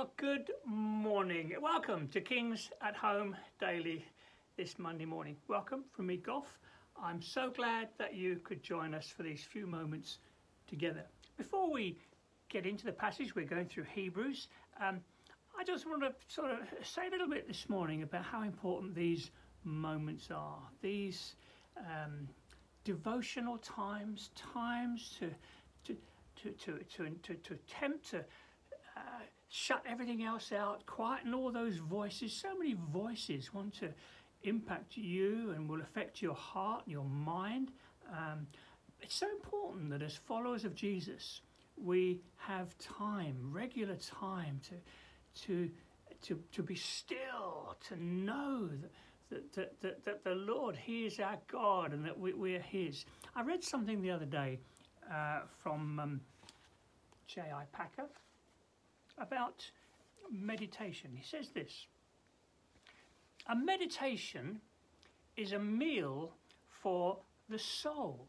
Well, good morning. Welcome to Kings at Home Daily this Monday morning. Welcome from me, Gough. I'm so glad that you could join us for these few moments together. Before we get into the passage, we're going through Hebrews. I just want to sort of say a little bit this morning about how important these moments are. These devotional times to attempt to shut everything else out, quieten all those voices. So many voices want to impact you and will affect your heart and your mind. It's so important that as followers of Jesus, we have time, regular time to be still, to know that the Lord, He is our God, and that we are His. I read something the other day from J.I. Packer about meditation. He says this: a meditation is a meal for the soul.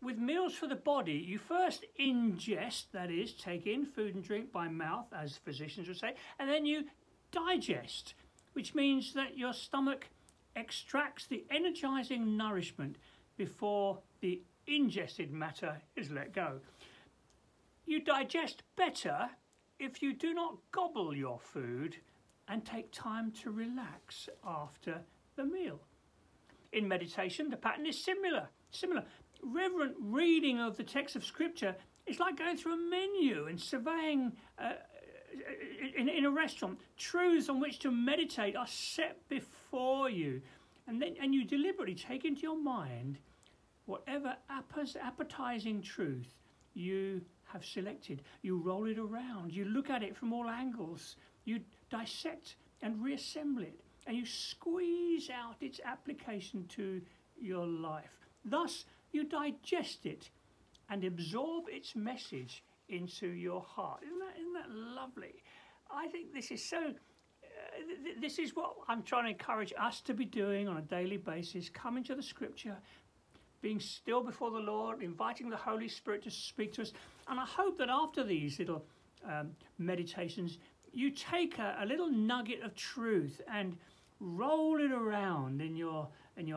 With meals for the body, you first ingest, that is, take in food and drink by mouth, as physicians would say, and then you digest, which means that your stomach extracts the energizing nourishment before the ingested matter is let go. You digest better if you do not gobble your food and take time to relax after the meal. In meditation, the pattern is similar. Reverent reading of the text of Scripture is like going through a menu and surveying in a restaurant. Truths on which to meditate are set before you, and you deliberately take into your mind whatever appetizing truth you have selected. You roll it around, you look at it from all angles, you dissect and reassemble it, and you squeeze out its application to your life. Thus, you digest it and absorb its message into your heart. Isn't that lovely? I think this is so. This is what I'm trying to encourage us to be doing on a daily basis: coming to the Scripture, being still before the Lord, inviting the Holy Spirit to speak to us. And I hope that after these little meditations, you take a little nugget of truth and roll it around in your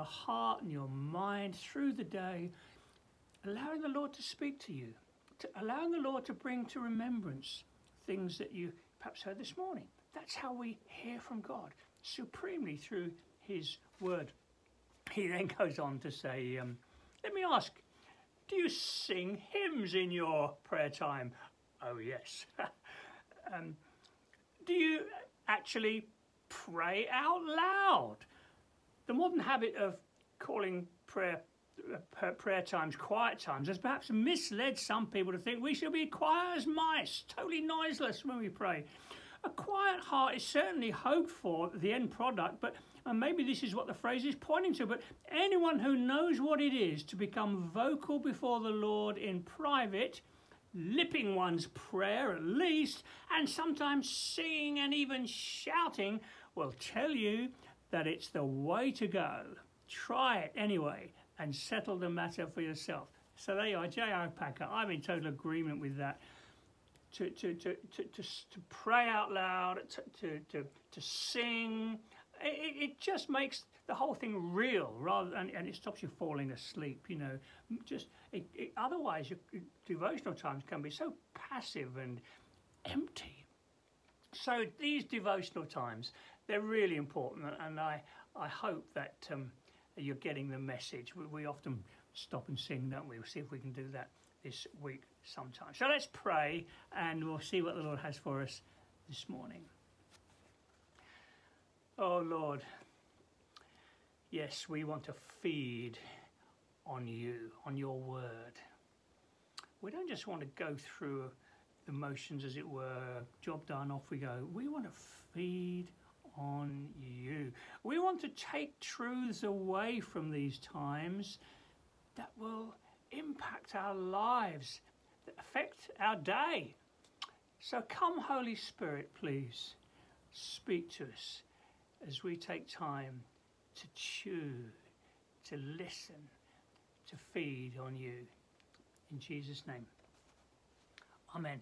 heart and your mind through the day, allowing the Lord to speak to you, allowing the Lord to bring to remembrance things that you perhaps heard this morning. That's how we hear from God, supremely through His Word. He then goes on to say, let me ask, do you sing hymns in your prayer time? Oh, yes. Do you actually pray out loud? The modern habit of calling prayer times quiet times has perhaps misled some people to think we should be quiet as mice, totally noiseless when we pray. A quiet heart is certainly hoped for, the end product, and maybe this is what the phrase is pointing to, but anyone who knows what it is to become vocal before the Lord in private, lipping one's prayer at least, and sometimes singing and even shouting, will tell you that it's the way to go. Try it anyway and settle the matter for yourself. So there you are, J.I. Packer. I'm in total agreement with that. To pray out loud, to sing, it just makes the whole thing real, and it stops you falling asleep. Otherwise your devotional times can be so passive and empty. So these devotional times, they're really important, and I hope that you're getting the message. We often stop and sing, don't we? We'll see if we can do that this week sometime. So let's pray, and we'll see what the Lord has for us this morning. Oh Lord, yes, we want to feed on you, on your word. We don't just want to go through the motions, as it were, job done, off we go. We want to feed on you. We want to take truths away from these times that will impact our lives, that affect our day. So come, Holy Spirit, please speak to us as we take time to chew, to listen, to feed on you. In Jesus' name. Amen.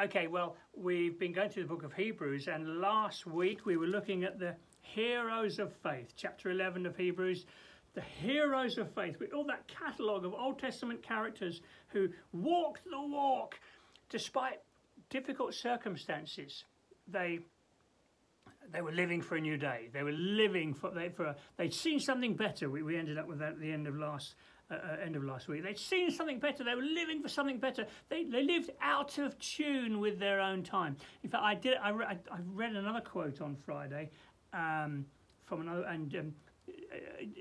Okay, well, we've been going through the book of Hebrews, and last week we were looking at the heroes of faith, chapter 11 of Hebrews, the heroes of faith, with all that catalogue of Old Testament characters who walked the walk despite difficult circumstances. They were living for a new day. They were living for they'd seen something better. We ended up with that at the end of last week. They'd seen something better. They were living for something better. They lived out of tune with their own time. In fact, I read another quote on Friday from another, and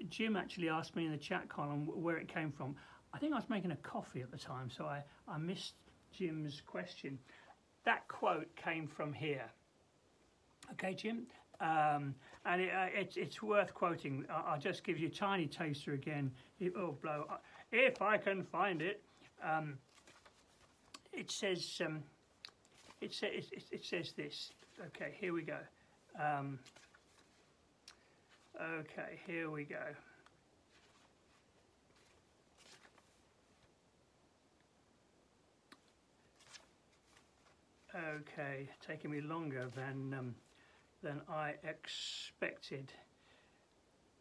Jim actually asked me in the chat column where it came from. I think I was making a coffee at the time, so I missed Jim's question. That quote came from here. Okay, Jim, and it's worth quoting. I'll just give you a tiny taster again. If I can find it. It says this. Okay, here we go. Okay, here we go. Okay, taking me longer than I expected.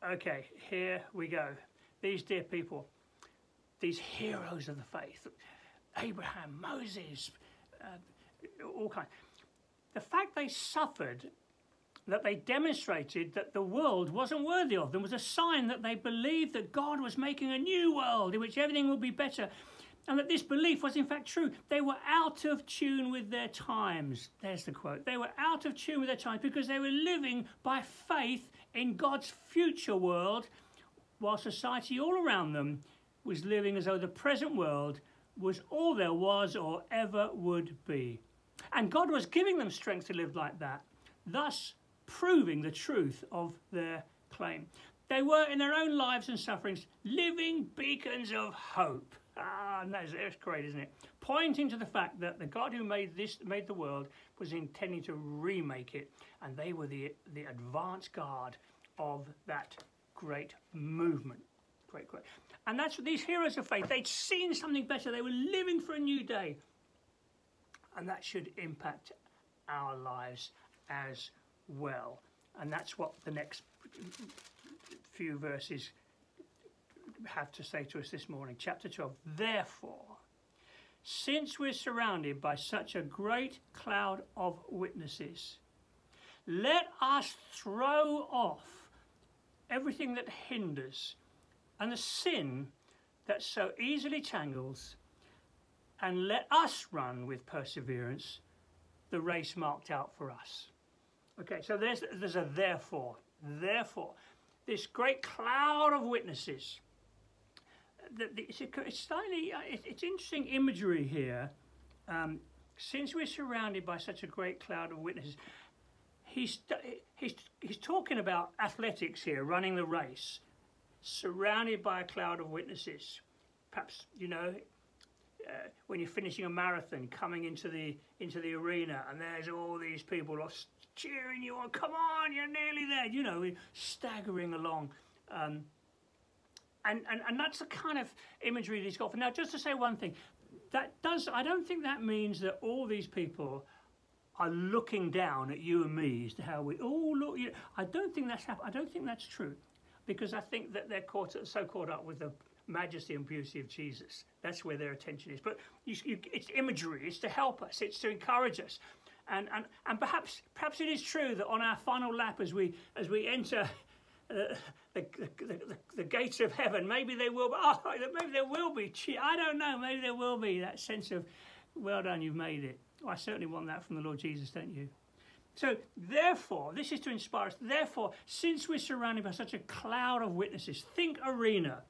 Okay, here we go. These dear people, these heroes of the faith, Abraham, Moses, all kinds. The fact they suffered, that they demonstrated that the world wasn't worthy of them, was a sign that they believed that God was making a new world in which everything would be better, and that this belief was in fact true. They were out of tune with their times. There's the quote. They were out of tune with their times because they were living by faith in God's future world, while society all around them was living as though the present world was all there was or ever would be. And God was giving them strength to live like that, thus proving the truth of their claim. They were, in their own lives and sufferings, living beacons of hope. And that's great, isn't it? Pointing to the fact that the God who made the world was intending to remake it, and they were the advance guard of that great movement. Great, great. And that's what these heroes of faith, they'd seen something better. They were living for a new day. And that should impact our lives as well. And that's what the next few verses have to say to us this morning. Chapter 12. Therefore, since we're surrounded by such a great cloud of witnesses, let us throw off everything that hinders and the sin that so easily tangles, and let us run with perseverance the race marked out for us. Okay, so there's a therefore. Therefore, this great cloud of witnesses. It's interesting imagery here. Since we're surrounded by such a great cloud of witnesses, he's talking about athletics here, running the race, surrounded by a cloud of witnesses. Perhaps, you know, when you're finishing a marathon, coming into the arena, and there's all these people cheering you on. Come on, you're nearly there. You know, staggering along. And that's the kind of imagery that he's got. For now, just to say one thing, I don't think that means that all these people are looking down at you and me as to how we all look. I don't think that's happened. I don't think that's true, because I think that they're caught up with the majesty and beauty of Jesus. That's where their attention is. But it's imagery. It's to help us. It's to encourage us. And perhaps it is true that on our final lap, as we enter the gates of heaven, maybe there will be. I don't know. Maybe there will be that sense of, well done, you've made it. I certainly want that from the Lord Jesus, don't you? So therefore, this is to inspire us. Therefore, since we're surrounded by such a cloud of witnesses, think arena,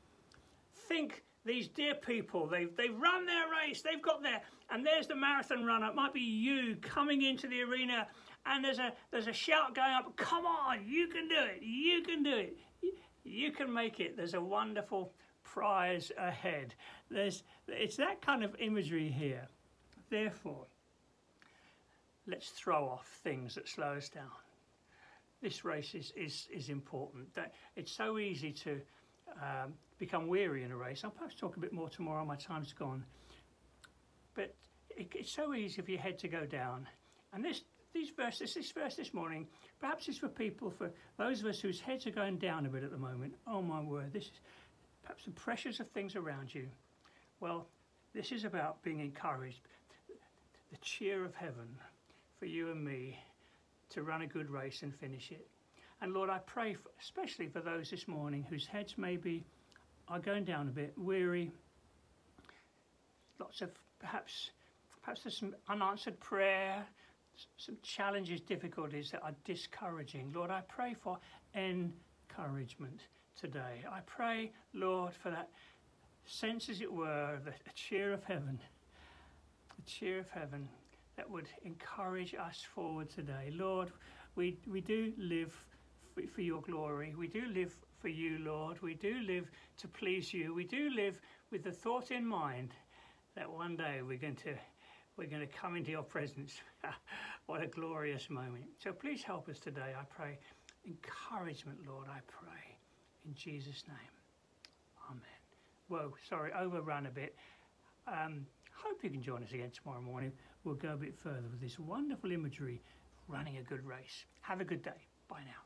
think these dear people. They've run their race. They've got there, and there's the marathon runner. It might be you coming into the arena. And there's a shout going up, come on, you can do it, you can do it, you can make it. There's a wonderful prize ahead. It's that kind of imagery here. Therefore, let's throw off things that slow us down. This race is important. It's so easy to become weary in a race. I'll perhaps talk a bit more tomorrow, my time's gone. But it's so easy for your head to go down. And this verse this morning, perhaps it's for those of us whose heads are going down a bit at the moment. Oh my word, this is perhaps the pressures of things around you. Well, this is about being encouraged, the cheer of heaven for you and me to run a good race and finish it. And Lord, I pray especially for those this morning whose heads maybe are going down a bit, weary, lots of perhaps there's some unanswered prayer, some challenges, difficulties that are discouraging. Lord, I pray for encouragement today. I pray, Lord, for that sense, as it were, the cheer of heaven, the cheer of heaven that would encourage us forward today. Lord, we do live for your glory. We do live for you, Lord. We do live to please you. We do live with the thought in mind that one day we're going to come into your presence. What a glorious moment. So please help us today, I pray. Encouragement, Lord, I pray. In Jesus' name. Amen. Whoa, sorry, overrun a bit. Hope you can join us again tomorrow morning. We'll go a bit further with this wonderful imagery of running a good race. Have a good day. Bye now.